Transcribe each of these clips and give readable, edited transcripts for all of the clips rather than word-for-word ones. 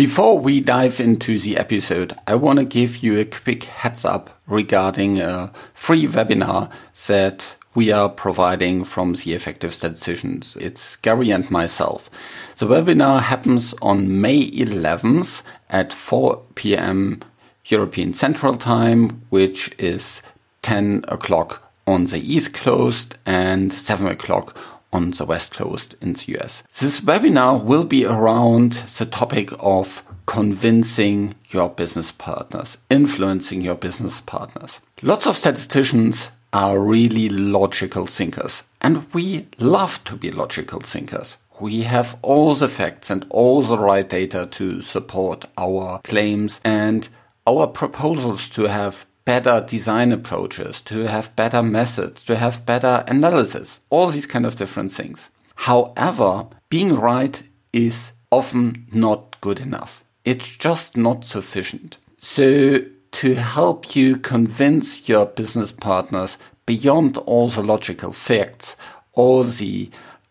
Before we dive into the episode, I want to give you a quick heads up regarding a free webinar that we are providing from the Effective Statisticians. It's Gary and myself. The webinar happens on May 11th at 4 p.m. European Central Time, which is 10 o'clock on the East Coast and 7 o'clock on the West Coast in the US. This webinar will be around the topic of convincing your business partners, influencing your business partners. Lots of statisticians are really logical thinkers, and we love to be logical thinkers. We have all the facts and all the right data to support our claims and our proposals to have better design approaches, to have better methods, to have better analysis, all these kind of different things. However, being right is often not good enough. It's just not sufficient. So to help you convince your business partners beyond all the logical facts, all the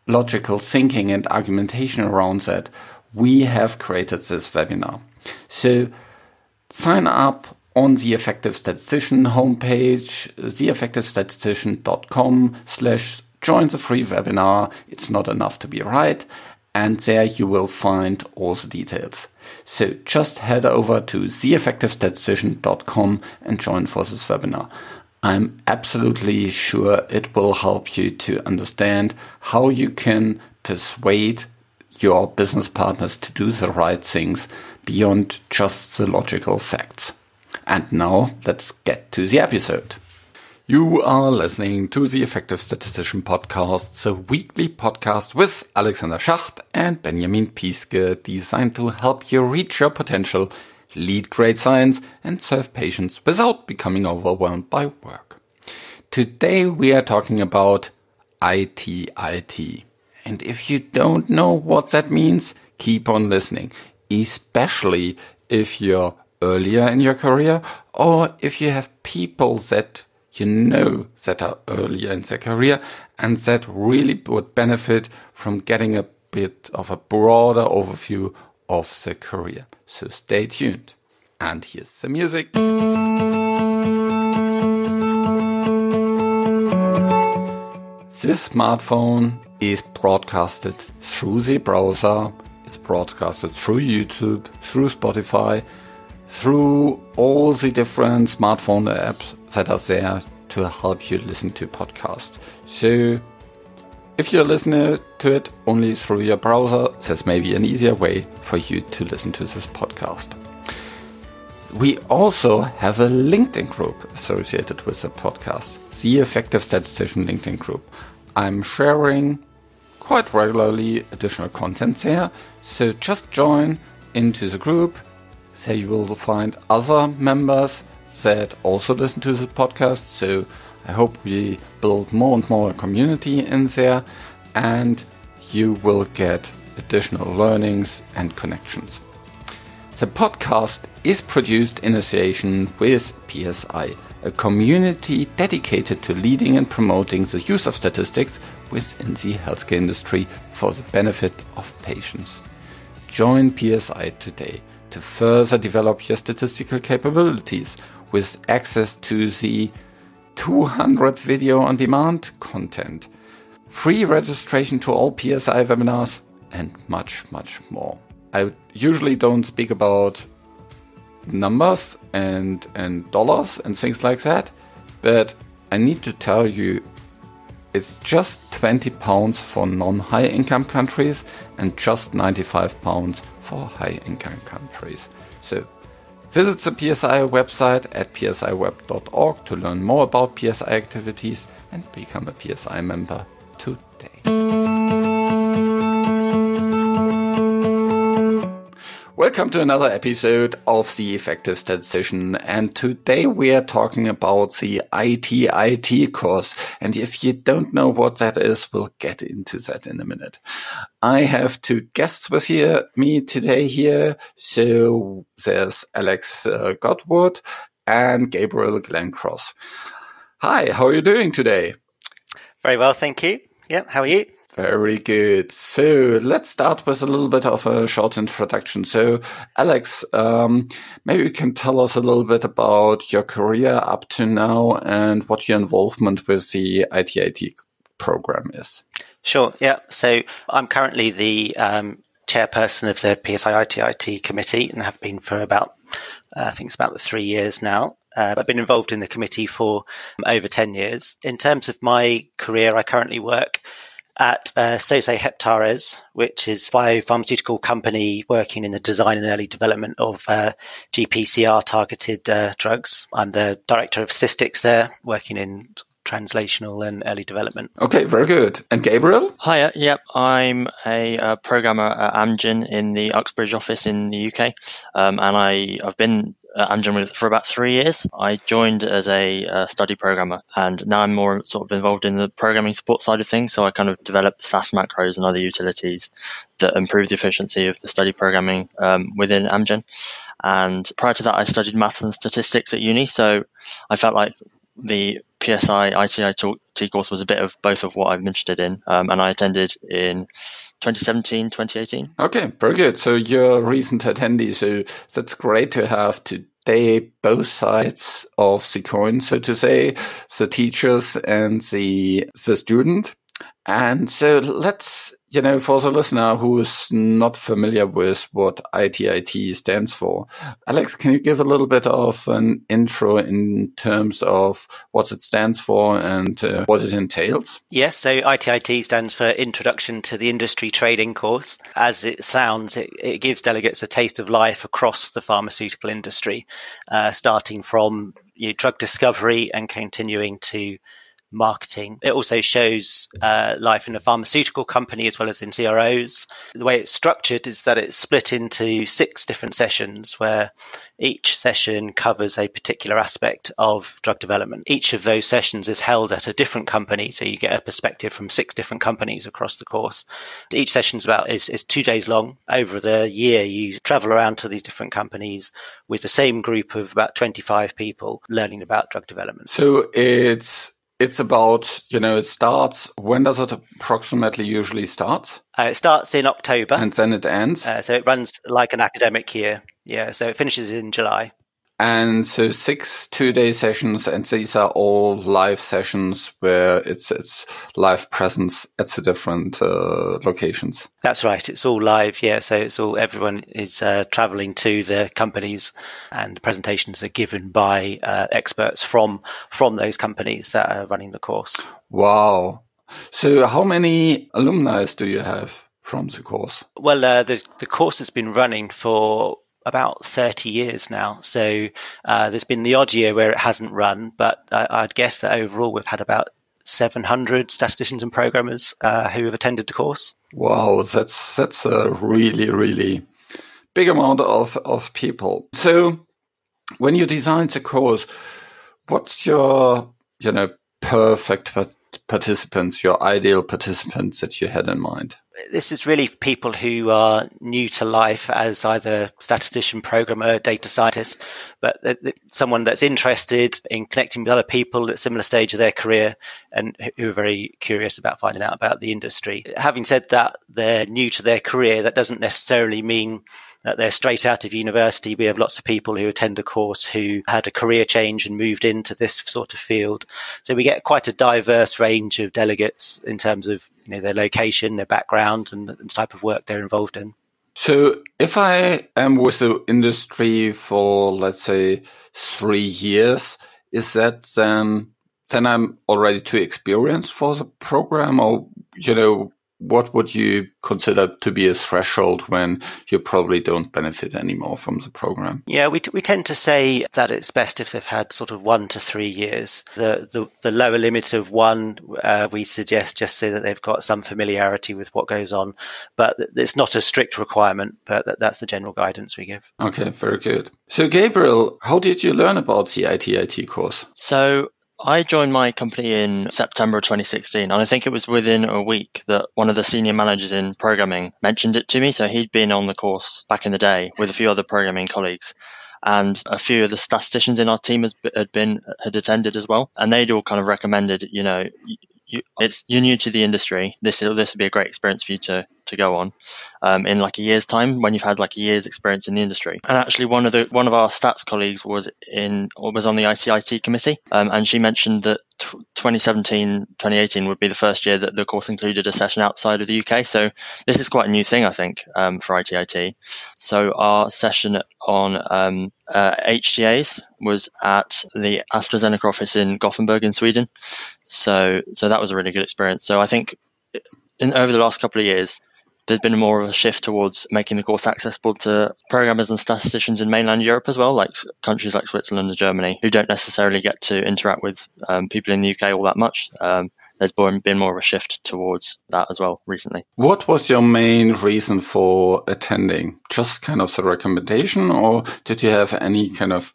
logical thinking and argumentation around that, we have created this webinar. So sign up on the Effective Statistician homepage, theeffectivestatistician.com/join the free webinar. It's not enough to be right. And there you will find all the details. So just head over to theeffectivestatistician.com and join for this webinar. I'm absolutely sure it will help you to understand how you can persuade your business partners to do the right things beyond just the logical facts. And now let's get to the episode. You are listening to the Effective Statistician Podcast, the weekly podcast with Alexander Schacht and Benjamin Pieske, designed to help you reach your potential, lead great science, and serve patients without becoming overwhelmed by work. Today we are talking about ITIT. And if you don't know what that means, keep on listening, especially if you're earlier in your career or if you have people that you know that are earlier in their career and that really would benefit from getting a bit of a broader overview of their career. So stay tuned. And here's the music. This smartphone is broadcasted through the browser. It's broadcasted through YouTube, through Spotify, through all the different smartphone apps that are there to help you listen to podcasts. So if you're listening to it only through your browser, there's maybe an easier way for you to listen to this podcast. We also have a LinkedIn group associated with the podcast, the Effective Statistician LinkedIn group. I'm sharing quite regularly additional content there. So just join into the group. There you will find other members that also listen to the podcast, so I hope we build more and more community in there, and you will get additional learnings and connections. The podcast is produced in association with PSI, a community dedicated to leading and promoting the use of statistics within the healthcare industry for the benefit of patients. Join PSI today to further develop your statistical capabilities with access to the 200 video on demand content, free registration to all PSI webinars, and much, much more. I usually don't speak about numbers and dollars and things like that, but I need to tell you it's just £20 for non-high income countries and just £95 for high income countries. So visit the PSI website at psiweb.org to learn more about PSI activities and become a PSI member today. Welcome to another episode of the Effective Statistician, and today we are talking about the ITIT course, and if you don't know what that is, we'll get into that in a minute. I have two guests with me today here, so there's Alex Godwood and Gabriel Glencross. Hi, how are you doing today? Very well, thank you. Yeah, how are you? Very good. So let's start with a little bit of a short introduction. So Alex, maybe you can tell us a little bit about your career up to now and what your involvement with the ITIT program is. Sure. Yeah. So I'm currently the chairperson of the PSI ITIT committee and have been for about, I think it's about 3 years now. I've been involved in the committee for over 10 years. In terms of my career, I currently work at SoseiHeptares, which is a biopharmaceutical company working in the design and early development of GPCR-targeted drugs. I'm the director of statistics there, working in translational and early development. Okay, very good. And Gabriel? Hiya, yep. I'm a programmer at Amgen in the Uxbridge office in the UK, and I've been Amgen for about 3 years. I joined as a study programmer, and now I'm more sort of involved in the programming support side of things. So I kind of develop SAS macros and other utilities that improve the efficiency of the study programming within Amgen. And prior to that, I studied maths and statistics at uni. So I felt like the PSI ITIT course was a bit of both of what I'm interested in, and I attended in 2017, 2018. Okay, very good. So you're a recent attendee, so that's great to have today both sides of the coin, so to say, the teachers and the student. And so let's, for the listener who is not familiar with what ITIT stands for, Alex, can you give a little bit of an intro in terms of what it stands for and what it entails? Yes, so ITIT stands for Introduction to the Industry Trading Course. As it sounds, it gives delegates a taste of life across the pharmaceutical industry, starting from drug discovery and continuing to marketing. It also shows life in a pharmaceutical company as well as in CROs. The way it's structured is that it's split into 6 different sessions where each session covers a particular aspect of drug development. Each of those sessions is held at a different company, so you get a perspective from 6 different companies across the course. Each session is 2 days long. Over the year, you travel around to these different companies with the same group of about 25 people learning about drug development. So it's about, it starts, when does it approximately usually start? It starts in October. And then it ends? So it runs like an academic year. Yeah, so it finishes in July. And so 6 two-day sessions, and these are all live sessions where it's live presence at the different locations. That's right. It's all live, yeah. So everyone is traveling to the companies, and presentations are given by experts from those companies that are running the course. Wow. So how many alumni do you have from the course? Well, the course has been running for about 30 years now. So there's been the odd year where it hasn't run, but I'd guess that overall we've had about 700 statisticians and programmers who have attended the course. Wow, that's a really, really big amount of people. So when you designed the course, what's your, perfect participants, your ideal participants that you had in mind? This is really people who are new to life as either statistician, programmer, data scientist, but someone that's interested in connecting with other people at a similar stage of their career and who are very curious about finding out about the industry. Having said that, they're new to their career. That doesn't necessarily mean that they're straight out of university. We have lots of people who attend a course who had a career change and moved into this sort of field. So we get quite a diverse range of delegates in terms of their location, their background, and the type of work they're involved in. So if I am with the industry for, let's say, 3 years, is that then I'm already too experienced for the program, or, what would you consider to be a threshold when you probably don't benefit anymore from the program? Yeah, we tend to say that it's best if they've had sort of 1 to 3 years. The lower limit of 1, we suggest just so that they've got some familiarity with what goes on. But it's not a strict requirement, but that's the general guidance we give. Okay, very good. So Gabriel, how did you learn about the ITIT course? So I joined my company in September of 2016, and I think it was within a week that one of the senior managers in programming mentioned it to me. So he'd been on the course back in the day with a few other programming colleagues, and a few of the statisticians in our team had attended as well. And they'd all kind of recommended, you're new to the industry. This would be a great experience for you to go on in like a year's time when you've had like a year's experience in the industry. And actually, one of our stats colleagues was on the ITIT committee, and she mentioned that 2017-2018 would be the first year that the course included a session outside of the UK. So this is quite a new thing, I think, for ITIT. So our session on HTAs was at the AstraZeneca office in Gothenburg in Sweden. So that was a really good experience. So I think over the last couple of years, there's been more of a shift towards making the course accessible to programmers and statisticians in mainland Europe as well, like countries like Switzerland and Germany, who don't necessarily get to interact with people in the UK all that much. There's been more of a shift towards that as well recently. What was your main reason for attending? Just kind of the recommendation, or did you have any kind of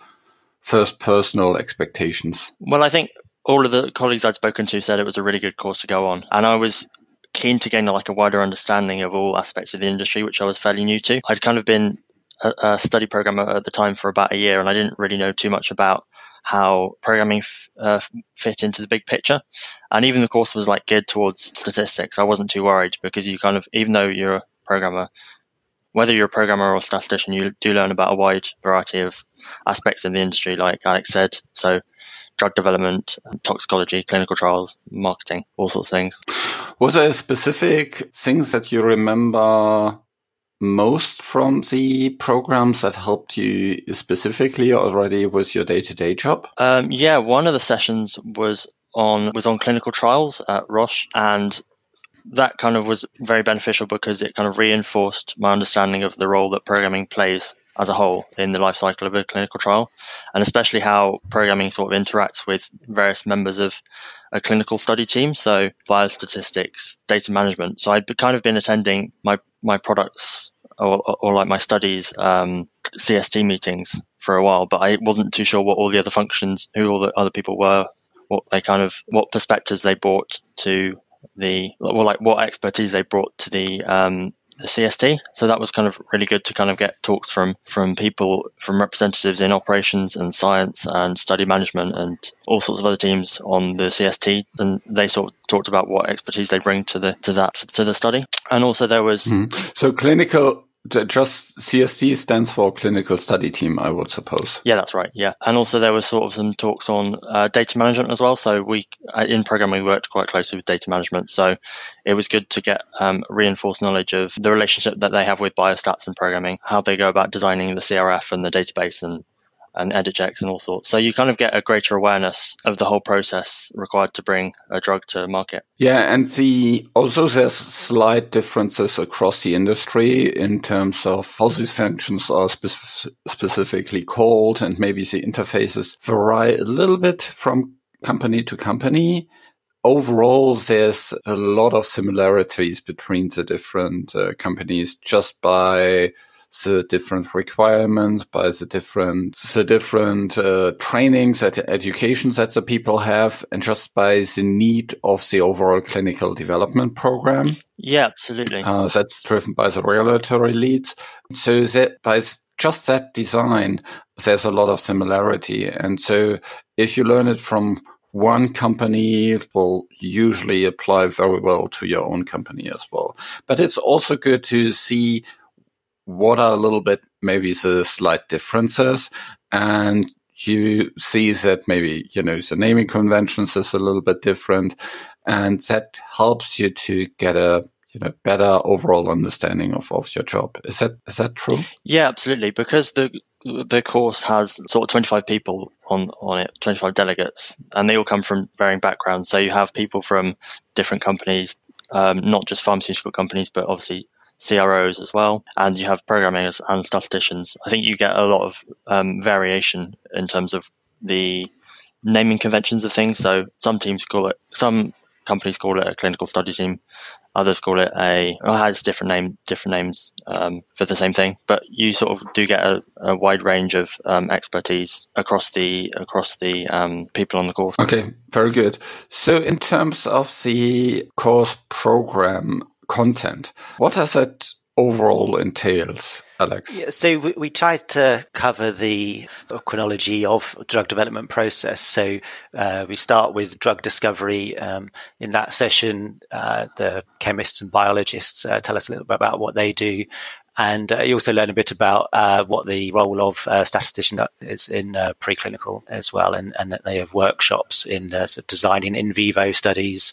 first personal expectations? Well, I think all of the colleagues I'd spoken to said it was a really good course to go on. And I was keen to gain like a wider understanding of all aspects of the industry, which I was fairly new to. I'd kind of been a study programmer at the time for about a year, and I didn't really know too much about how programming fit into the big picture. And even the course was like geared towards statistics. I wasn't too worried because you kind of, even though you're a programmer, whether you're a programmer or a statistician, you do learn about a wide variety of aspects of the industry, like Alex said. So drug development, toxicology, clinical trials, marketing, all sorts of things. Was there specific things that you remember most from the programs that helped you specifically already with your day-to-day job? One of the sessions was on clinical trials at Roche, and that kind of was very beneficial because it kind of reinforced my understanding of the role that programming plays as a whole in the life cycle of a clinical trial, and especially how programming sort of interacts with various members of a clinical study team, so biostatistics, data management. So I'd kind of been attending my products or like my studies CST meetings for a while, but I wasn't too sure what all the other functions, who all the other people were, what perspectives they brought to what expertise they brought to the CST. So that was kind of really good to kind of get talks from people, from representatives in operations and science and study management and all sorts of other teams on the CST, and they sort of talked about what expertise they bring to the study. And also there was so clinical, just CST stands for clinical study team, I would suppose. Yeah, that's right. Yeah. And also there was sort of some talks on data management as well. So we, in programming, we worked quite closely with data management. So it was good to get reinforced knowledge of the relationship that they have with biostats and programming, how they go about designing the CRF and the database and edit checks and all sorts. So you kind of get a greater awareness of the whole process required to bring a drug to market. Yeah, and also there's slight differences across the industry in terms of how these functions are specifically called, and maybe the interfaces vary a little bit from company to company. Overall, there's a lot of similarities between the different companies just by the different requirements, by the different trainings and educations that the people have, and just by the need of the overall clinical development program. Yeah, absolutely. That's driven by the regulatory leads. So that by just that design, there's a lot of similarity. And so if you learn it from one company, it will usually apply very well to your own company as well. But it's also good to see what are a little bit maybe the slight differences, and you see that maybe, the naming conventions is a little bit different, and that helps you to get a better overall understanding of your job. Is that true? Yeah, absolutely. Because the course has sort of 25 people on it, 25 delegates, and they all come from varying backgrounds. So you have people from different companies, not just pharmaceutical companies, but obviously CROs as well, and you have programmers and statisticians. I think you get a lot of variation in terms of the naming conventions of things. So some companies call it a clinical study team, others call it has different names for the same thing. But you sort of do get a wide range of expertise across the people on the course. Okay, very good. So in terms of the course program content, what does it overall entails, Alex? Yeah, so we tried to cover the chronology of drug development process. So we start with drug discovery. In that session, the chemists and biologists tell us a little bit about what they do. And you also learn a bit about what the role of statistician is in preclinical as well, and that they have workshops in sort of designing in vivo studies,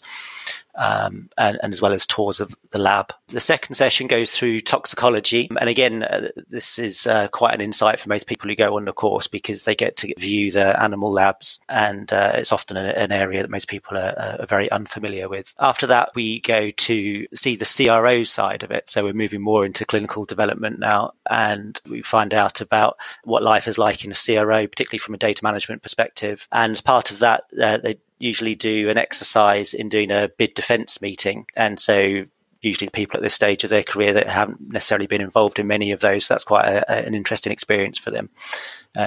and as well as tours of the lab. The second session goes through toxicology. And again, this is quite an insight for most people who go on the course, because they get to view the animal labs, and it's often an area that most people are very unfamiliar with. After that, we go to see the CRO side of it. So we're moving more into clinical development now, and we find out about what life is like in a CRO, particularly from a data management perspective. And as part of that, they usually do an exercise in doing a bid defense meeting. And so usually people at this stage of their career that haven't necessarily been involved in many of those, that's quite an interesting experience for them.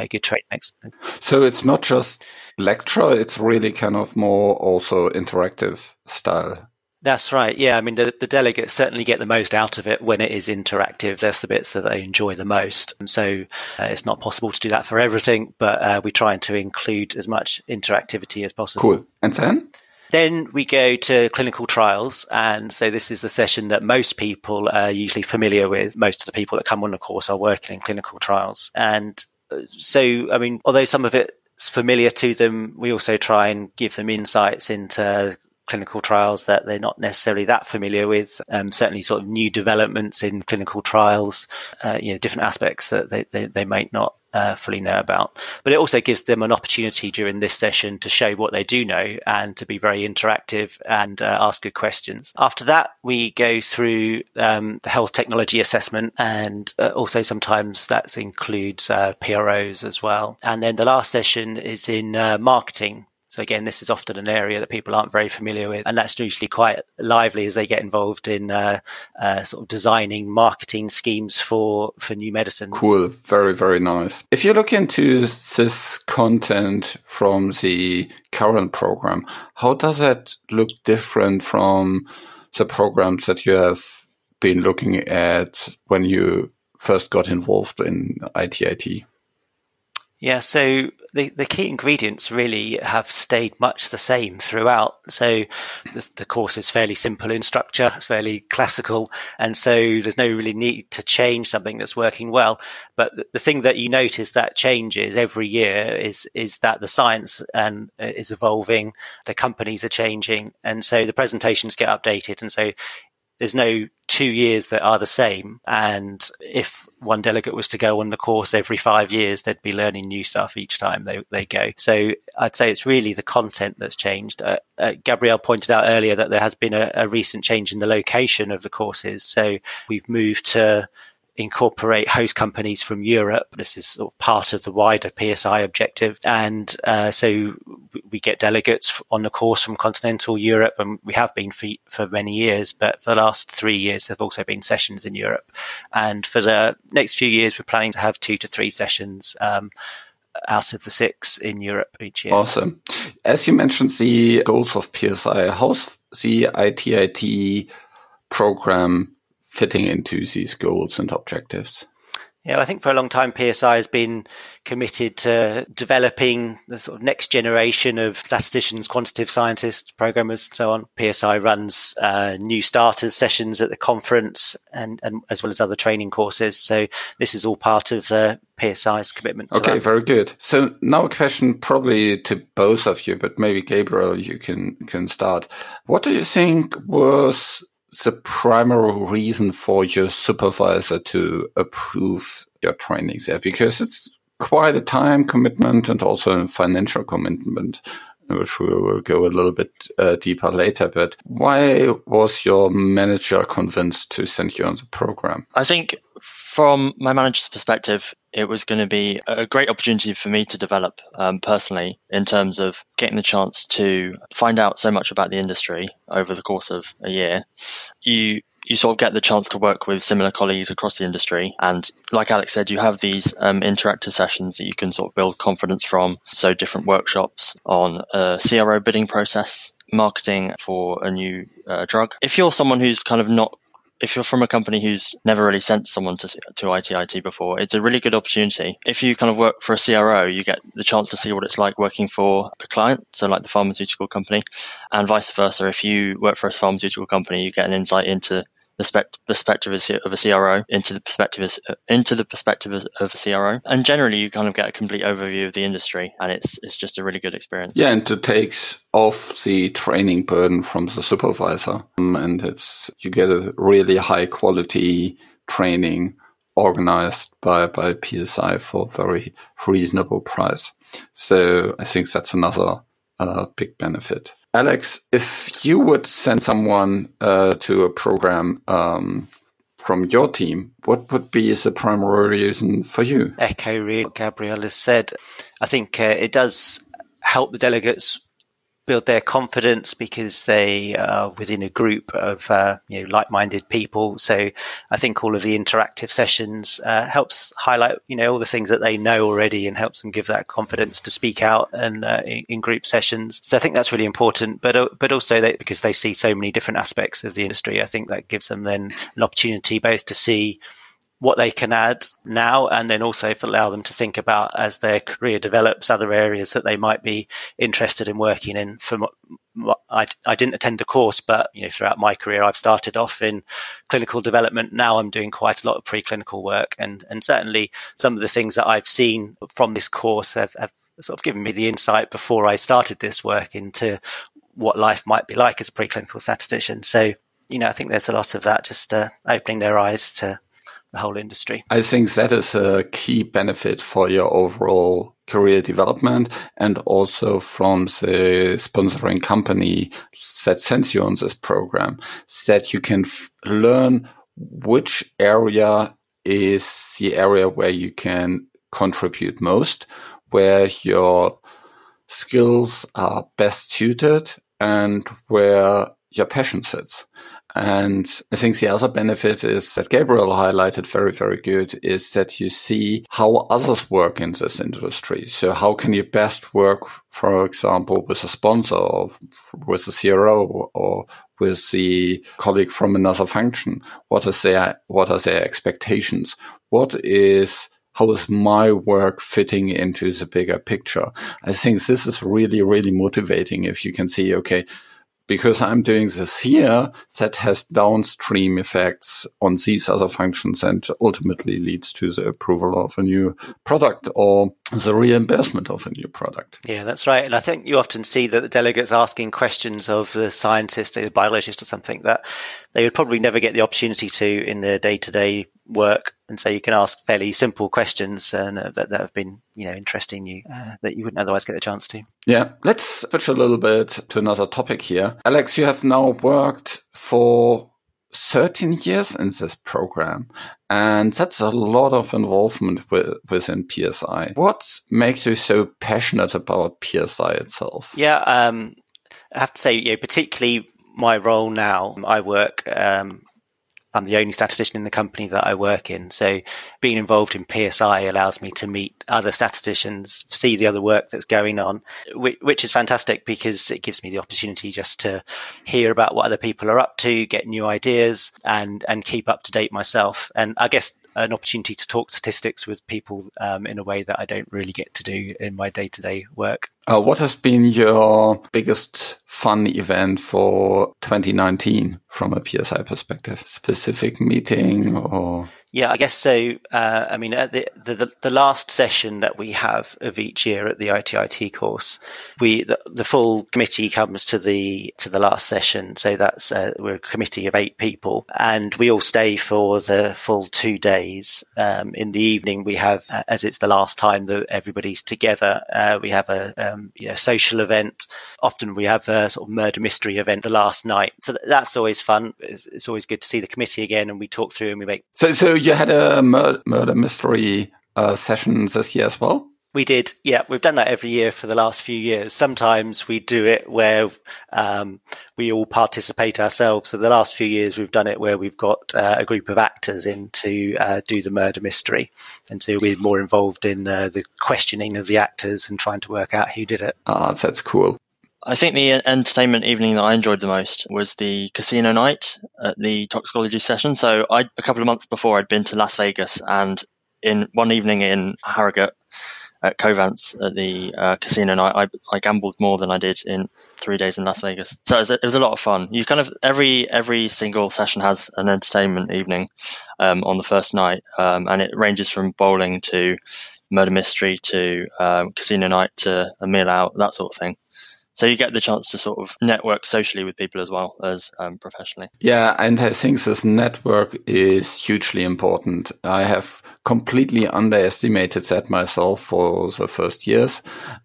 Good trade next. So it's not just lecture, it's really kind of more also interactive style. That's right. Yeah. I mean, the delegates certainly get the most out of it when it is interactive. That's the bits that they enjoy the most. And so it's not possible to do that for everything, but we're trying to include as much interactivity as possible. Cool. And then? Then we go to clinical trials. And so this is the session that most people are usually familiar with. Most of the people that come on the course are working in clinical trials. And so, I mean, although some of it's familiar to them, we also try and give them insights into clinical trials that they're not necessarily that familiar with, certainly sort of new developments in clinical trials, different aspects that they might not fully know about. But it also gives them an opportunity during this session to show what they do know and to be very interactive and ask good questions. After that, we go through the health technology assessment, and also sometimes that includes PROs as well. And then the last session is in marketing. So again, this is often an area that people aren't very familiar with, and that's usually quite lively as they get involved in sort of designing marketing schemes for new medicines. Cool. Very, very nice. If you look into this content from the current program, how does it look different from the programs that you have been looking at when you first got involved in ITIT? Yeah, so the key ingredients really have stayed much the same throughout. So the course is fairly simple in structure, it's fairly classical, and so there's no really need to change something that's working well. But the thing that you notice that changes every year is that the science is evolving, the companies are changing, and so the presentations get updated, and so there's no 2 years that are the same. And if one delegate was to go on the course every 5 years, they'd be learning new stuff each time they go. So I'd say it's really the content that's changed. Gabrielle pointed out earlier that there has been a recent change in the location of the courses. So we've moved to incorporate host companies from Europe. This is sort of part of the wider PSI objective. And so we get delegates on the course from continental Europe, and we have been for many years, but for the last 3 years, there have also been sessions in Europe. And for the next few years, we're planning to have 2 to 3 sessions out of the 6 in Europe each year. Awesome. As you mentioned, the goals of PSI, how's the ITIT program fitting into these goals and objectives? Yeah, I think for a long time, PSI has been committed to developing the sort of next generation of statisticians, quantitative scientists, programmers, and so on. PSI runs new starters sessions at the conference and as well as other training courses. So this is all part of the PSI's commitment. Okay, very good. So now a question probably to both of you, but maybe Gabriel, you can start. What do you think was the primary reason for your supervisor to approve your training there? Because it's quite a time commitment and also a financial commitment, which we will go a little bit deeper later. But why was your manager convinced to send you on the program? I think from my manager's perspective, it was going to be a great opportunity for me to develop personally, in terms of getting the chance to find out so much about the industry over the course of a year. You sort of get the chance to work with similar colleagues across the industry. And like Alex said, you have these interactive sessions that you can sort of build confidence from. So different workshops on a CRO bidding process, marketing for a new drug. If you're someone who's kind of not if you're from a company who's never really sent someone to ITIT before, it's a really good opportunity. If you kind of work for a CRO, you get the chance to see what it's like working for the client, so like the pharmaceutical company, and vice versa. If you work for a pharmaceutical company, you get an insight into the perspective of a CRO, and generally you kind of get a complete overview of the industry, and it's just a really good experience. Yeah, and it takes off the training burden from the supervisor, and you get a really high quality training organized by PSI for a very reasonable price. So I think that's another big benefit. Alex, if you would send someone to a program from your team, what would be the primary reason for you? Echo really what Gabriel has said. I think it does help the delegates build their confidence because they are within a group of like-minded people. So I think all of the interactive sessions helps highlight all the things that they know already and helps them give that confidence to speak out and in group sessions. So I think that's really important. But also because they see so many different aspects of the industry, I think that gives them then an opportunity both to see what they can add now, and then also allow them to think about, as their career develops, other areas that they might be interested in working in. From what I didn't attend the course, but throughout my career, I've started off in clinical development. Now I'm doing quite a lot of preclinical work, and certainly some of the things that I've seen from this course have sort of given me the insight before I started this work into what life might be like as a preclinical statistician. So, I think there's a lot of that, just opening their eyes to the whole industry. I think that is a key benefit for your overall career development, and also from the sponsoring company that sends you on this program, that you can learn which area is the area where you can contribute most, where your skills are best suited, and where your passion sits. And I think the other benefit is that Gabriel highlighted very, very good is that you see how others work in this industry. So how can you best work, for example, with a sponsor or with a CRO or with the colleague from another function? What are their expectations? How is my work fitting into the bigger picture? I think this is really, really motivating if you can see, okay, because I'm doing this here, that has downstream effects on these other functions and ultimately leads to the approval of a new product or the reimbursement of a new product. Yeah, that's right. And I think you often see that the delegates asking questions of the scientist or the biologist or something that they would probably never get the opportunity to in their day-to-day work. And so you can ask fairly simple questions and that have been, interesting you that you wouldn't otherwise get the chance to. Yeah. Let's switch a little bit to another topic here. Alex, you have now worked for 13 years in this program, and that's a lot of involvement within PSI. What makes you so passionate about PSI itself? Yeah. I have to say, particularly my role now, I work, I'm the only statistician in the company that I work in. So being involved in PSI allows me to meet other statisticians, see the other work that's going on, which is fantastic because it gives me the opportunity just to hear about what other people are up to, get new ideas and keep up to date myself. And I guess an opportunity to talk statistics with people in a way that I don't really get to do in my day-to-day work. What has been your biggest fun event for 2019 from a PSI perspective? Specific meeting or? Yeah, I guess so. At the last session that we have of each year at the ITIT course, the full committee comes to the last session. So that's we're a committee of 8 people, and we all stay for the full 2 days. In the evening, we have, as it's the last time that everybody's together, we have a social event. Often we have a sort of murder mystery event the last night, so that's always fun. It's always good to see the committee again, and we talk through and we make. So you had a murder mystery session this year as well? We did, yeah. We've done that every year for the last few years. Sometimes we do it where we all participate ourselves. So the last few years we've done it where we've got a group of actors in to do the murder mystery. And so we're more involved in the questioning of the actors and trying to work out who did it. That's cool. I think the entertainment evening that I enjoyed the most was the casino night at the toxicology session. So a couple of months before, I'd been to Las Vegas, and in one evening in Harrogate at Covance at the casino night, I gambled more than I did in 3 days in Las Vegas. So it was a lot of fun. You kind of every single session has an entertainment evening on the first night, and it ranges from bowling to murder mystery to casino night to a meal out, that sort of thing. So you get the chance to sort of network socially with people as well as professionally. Yeah, and I think this network is hugely important. I have completely underestimated that myself for the first years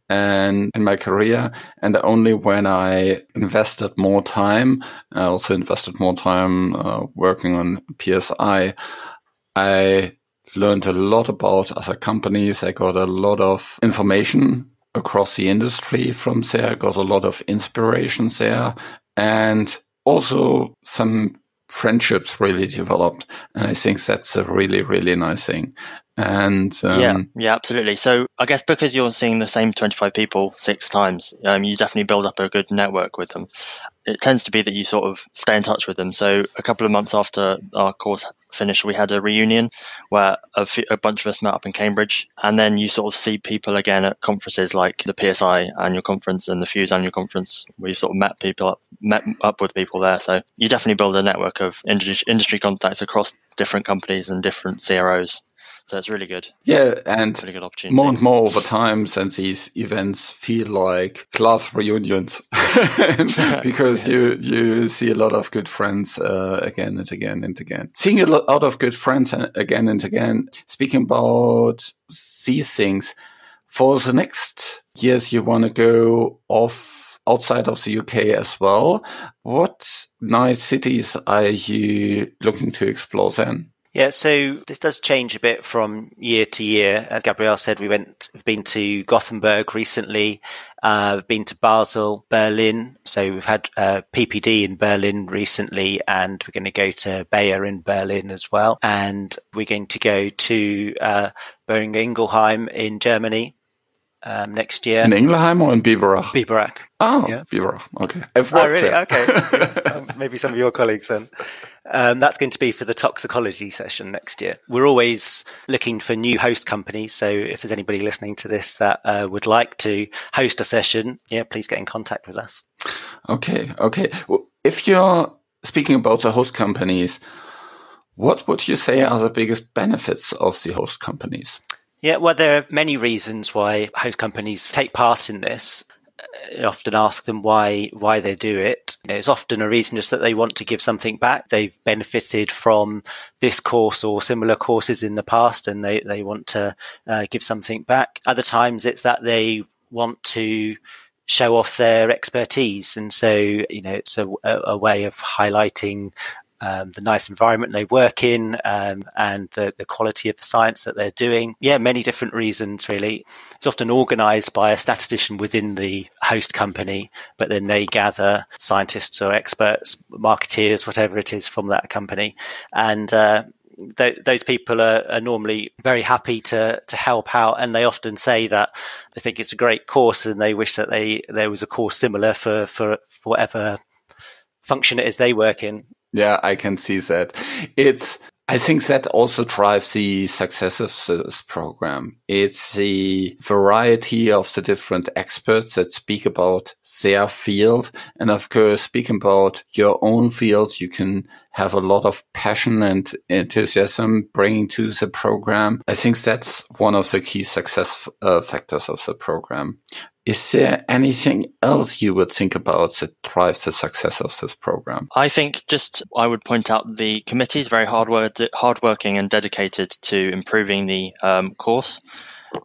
and in my career. And only when I invested more time, I also invested more time working on PSI, I learned a lot about other companies. I got a lot of information across the industry from there, got a lot of inspiration there, and also some friendships really developed. And I think that's a really, really nice thing. And yeah, absolutely. So I guess because you're seeing the same 25 people 6 times, you definitely build up a good network with them. It tends to be that you sort of stay in touch with them. So a couple of months after our course finished, we had a reunion where a bunch of us met up in Cambridge, and then you sort of see people again at conferences like the PSI annual conference and the Fuse annual conference, where you sort of met up with people there. So you definitely build a network of industry contacts across different companies and different CROs. So it's really good. Yeah, and really good opportunity. More and more over time, since these events feel like class reunions, because you see a lot of good friends again and again and again. Seeing a lot of good friends again and again. Speaking about these things, for the next years, you want to go off outside of the UK as well. What nice cities are you looking to explore then? Yeah, so this does change a bit from year to year. As Gabriel said, we've been to Gothenburg recently. We've been to Basel, Berlin. So we've had PPD in Berlin recently, and we're going to go to Bayer in Berlin as well. And we're going to go to Boehringer Ingelheim in Germany next year. In Ingelheim or in Biberach? Biberach. Oh, yeah. Biberach. Okay. I've worked really? There. Okay. Yeah. Maybe some of your colleagues then. That's going to be for the toxicology session next year. We're always looking for new host companies. So if there's anybody listening to this that would like to host a session, yeah, please get in contact with us. Okay. Okay. Well, if you're speaking about the host companies, what would you say are the biggest benefits of the host companies? Yeah, well, there are many reasons why host companies take part in this. I often ask them why they do it. You know, it's often a reason just that they want to give something back. They've benefited from this course or similar courses in the past, and they want to give something back. Other times it's that they want to show off their expertise. And so, you know, it's a way of highlighting the nice environment they work in, and the quality of the science that they're doing. Yeah, many different reasons, really. It's often organised by a statistician within the host company, but then they gather scientists or experts, marketeers, whatever it is, from that company. And those people are normally very happy to help out, and they often say that they think it's a great course and they wish that there was a course similar for whatever function it is they work in. Yeah, I can see that. I think that also drives the success of this program. It's the variety of the different experts that speak about their field. And of course, speaking about your own field, you can have a lot of passion and enthusiasm bringing to the program. I think that's one of the key success factors of the program. Is there anything else you would think about that drives the success of this program? I think I would point out the committee is very hardworking and dedicated to improving the course.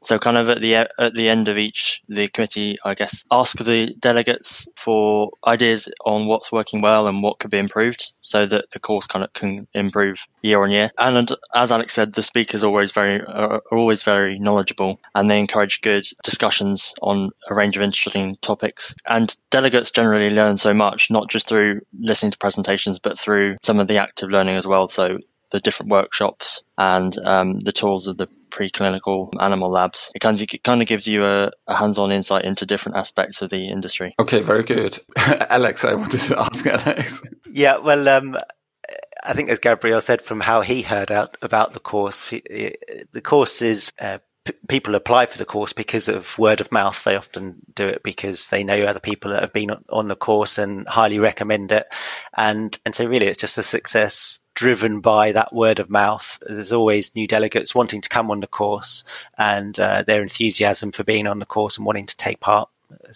So kind of at the end of each, the committee, I guess, ask the delegates for ideas on what's working well and what could be improved so that the course kind of can improve year on year. And as Alex said, the speakers are always very knowledgeable, and they encourage good discussions on a range of interesting topics. And delegates generally learn so much, not just through listening to presentations, but through some of the active learning as well. So the different workshops and the tools of the preclinical animal labs. It kind of gives you a hands-on insight into different aspects of the industry. Okay, very good. Alex, I wanted to ask Alex. Yeah, well, I think as Gabriel said, from how he heard out about the course, the course is... people apply for the course because of word of mouth. They often do it because they know other people that have been on the course and highly recommend it. And so really it's just a success driven by that word of mouth. There's always new delegates wanting to come on the course and their enthusiasm for being on the course and wanting to take part.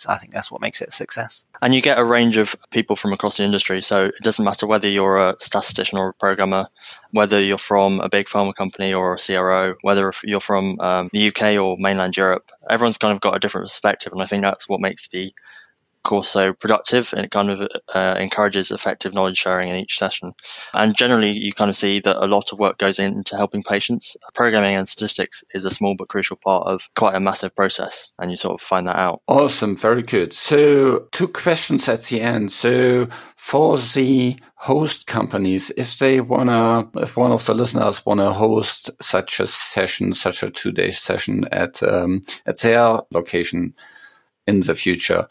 I think that's what makes it a success. And you get a range of people from across the industry. So it doesn't matter whether you're a statistician or a programmer, whether you're from a big pharma company or a CRO, whether you're from the UK or mainland Europe. Everyone's kind of got a different perspective. And I think that's what makes the course so productive, and it kind of encourages effective knowledge sharing in each session. And generally you kind of see that a lot of work goes into helping patients. Programming and statistics is a small but crucial part of quite a massive process, and you sort of find that out. Awesome, very good. So 2 questions at the end. So for the host companies, if one of the listeners wanna host such a session, such a 2-day session at their location in the future,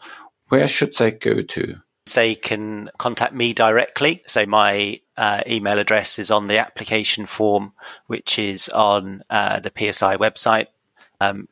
where should they go to? They can contact me directly. So my email address is on the application form, which is on the PSI website,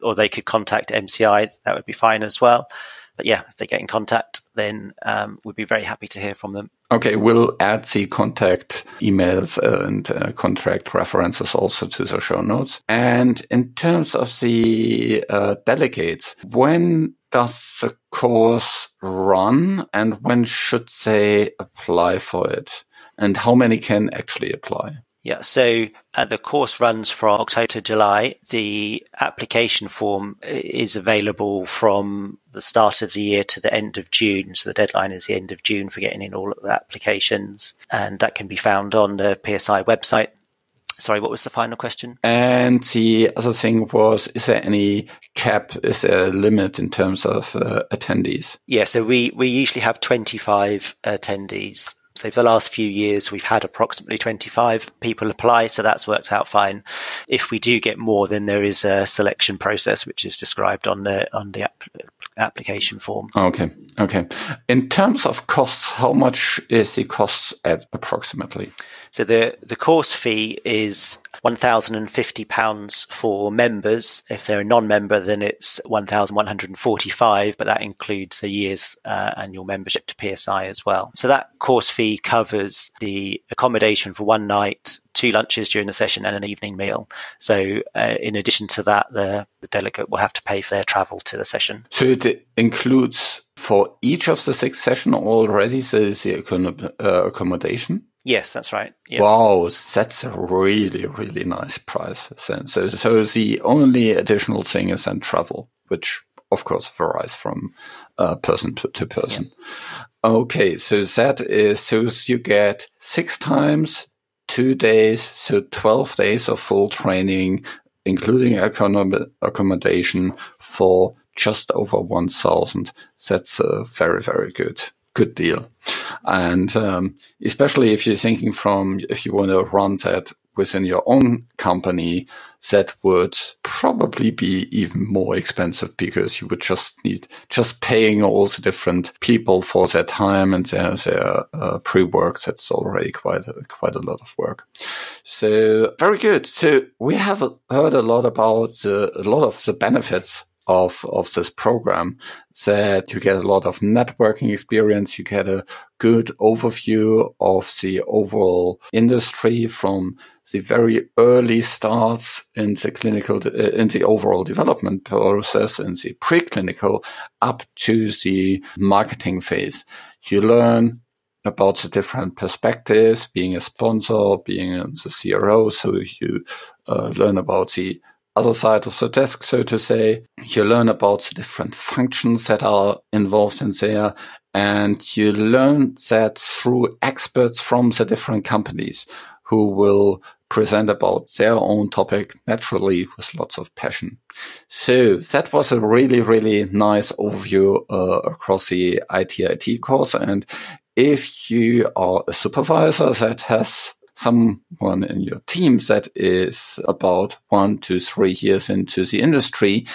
or they could contact MCI. That would be fine as well. But yeah, if they get in contact, then we'd be very happy to hear from them. Okay, we'll add the contact emails and contract references also to the show notes. And in terms of the delegates, when does the course run and when should they apply for it? And how many can actually apply? Yeah, so the course runs from October to July. The application form is available from the start of the year to the end of June. So the deadline is the end of June for getting in all of the applications. And that can be found on the PSI website. Sorry, what was the final question? And the other thing was, is there any cap, is there a limit in terms of attendees? Yeah, so we usually have 25 attendees. So for the last few years, we've had approximately 25 people apply, so that's worked out fine. If we do get more, then there is a selection process, which is described on the application form. Okay. In terms of costs, how much is the cost at approximately? So the course fee is £1,050 for members. If they're a non-member, then it's £1,145, but that includes a year's annual membership to PSI as well. So that course fee covers the accommodation for one night, 2 lunches during the session, and an evening meal. So in addition to that, the delegate will have to pay for their travel to the session. So it includes for each of the 6 sessions already the accommodation? Yes, that's right. Yep. Wow, that's a really, really nice price then. So the only additional thing is then travel, which of course varies from person to person. Yep. Okay, so you get 6 times 2 days, so 12 days of full training, including accommodation for just over 1,000. That's a very, very good deal. And especially if you're thinking if you want to run that within your own company, that would probably be even more expensive because you would just need paying all the different people for their time and their pre-work. That's already quite a lot of work. So very good. So we have heard a lot about a lot of the benefits of this program, that you get a lot of networking experience, you get a good overview of the overall industry from the very early starts in the clinical, in the overall development process, in the preclinical up to the marketing phase. You learn about the different perspectives, being a sponsor, being in the CRO, so you learn about the other side of the desk, so to say. You learn about the different functions that are involved in there, and you learn that through experts from the different companies who will present about their own topic naturally with lots of passion. So that was a really, really nice overview across the ITIT course. And if you are a supervisor that has someone in your team that is about 1 to 3 years into the industry,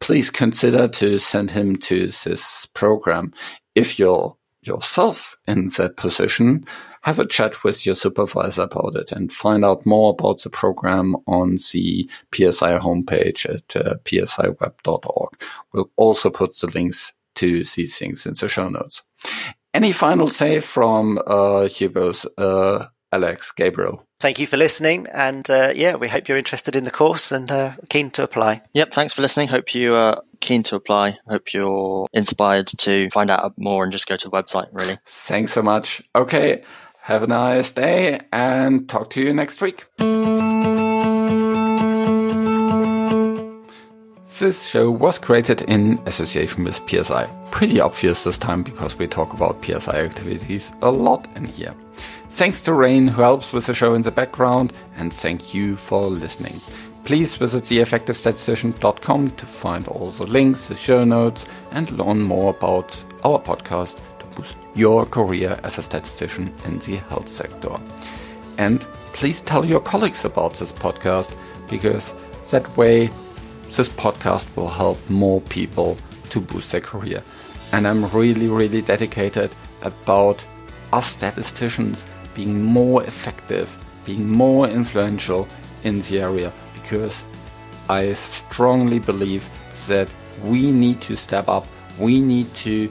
please consider to send him to this program. If you're yourself in that position, have a chat with your supervisor about it and find out more about the program on the PSI homepage at psiweb.org. We'll also put the links to these things in the show notes. Any final say from you both, Alex, Gabriel? Thank you for listening. And we hope you're interested in the course and keen to apply. Yep, thanks for listening. Hope you are keen to apply. Hope you're inspired to find out more and just go to the website, really. Thanks so much. Okay, have a nice day and talk to you next week. This show was created in association with PSI. Pretty obvious this time because we talk about PSI activities a lot in here. Thanks to Rain, who helps with the show in the background, and thank you for listening. Please visit theeffectivestatistician.com to find all the links, the show notes, and learn more about our podcast to boost your career as a statistician in the health sector. And please tell your colleagues about this podcast, because that way this podcast will help more people to boost their career. And I'm really, really dedicated about us statisticians being more effective, being more influential in the area, because I strongly believe that we need to step up. We need to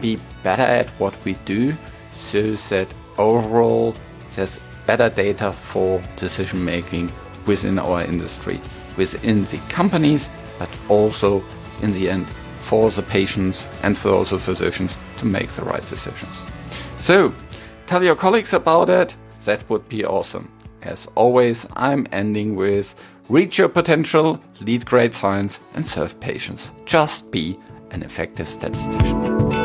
be better at what we do so that overall there's better data for decision making within our industry, within the companies, but also in the end for the patients and for also physicians to make the right decisions. So tell your colleagues about it. That would be awesome. As always, I'm ending with reach your potential, lead great science, and serve patients. Just be an effective statistician.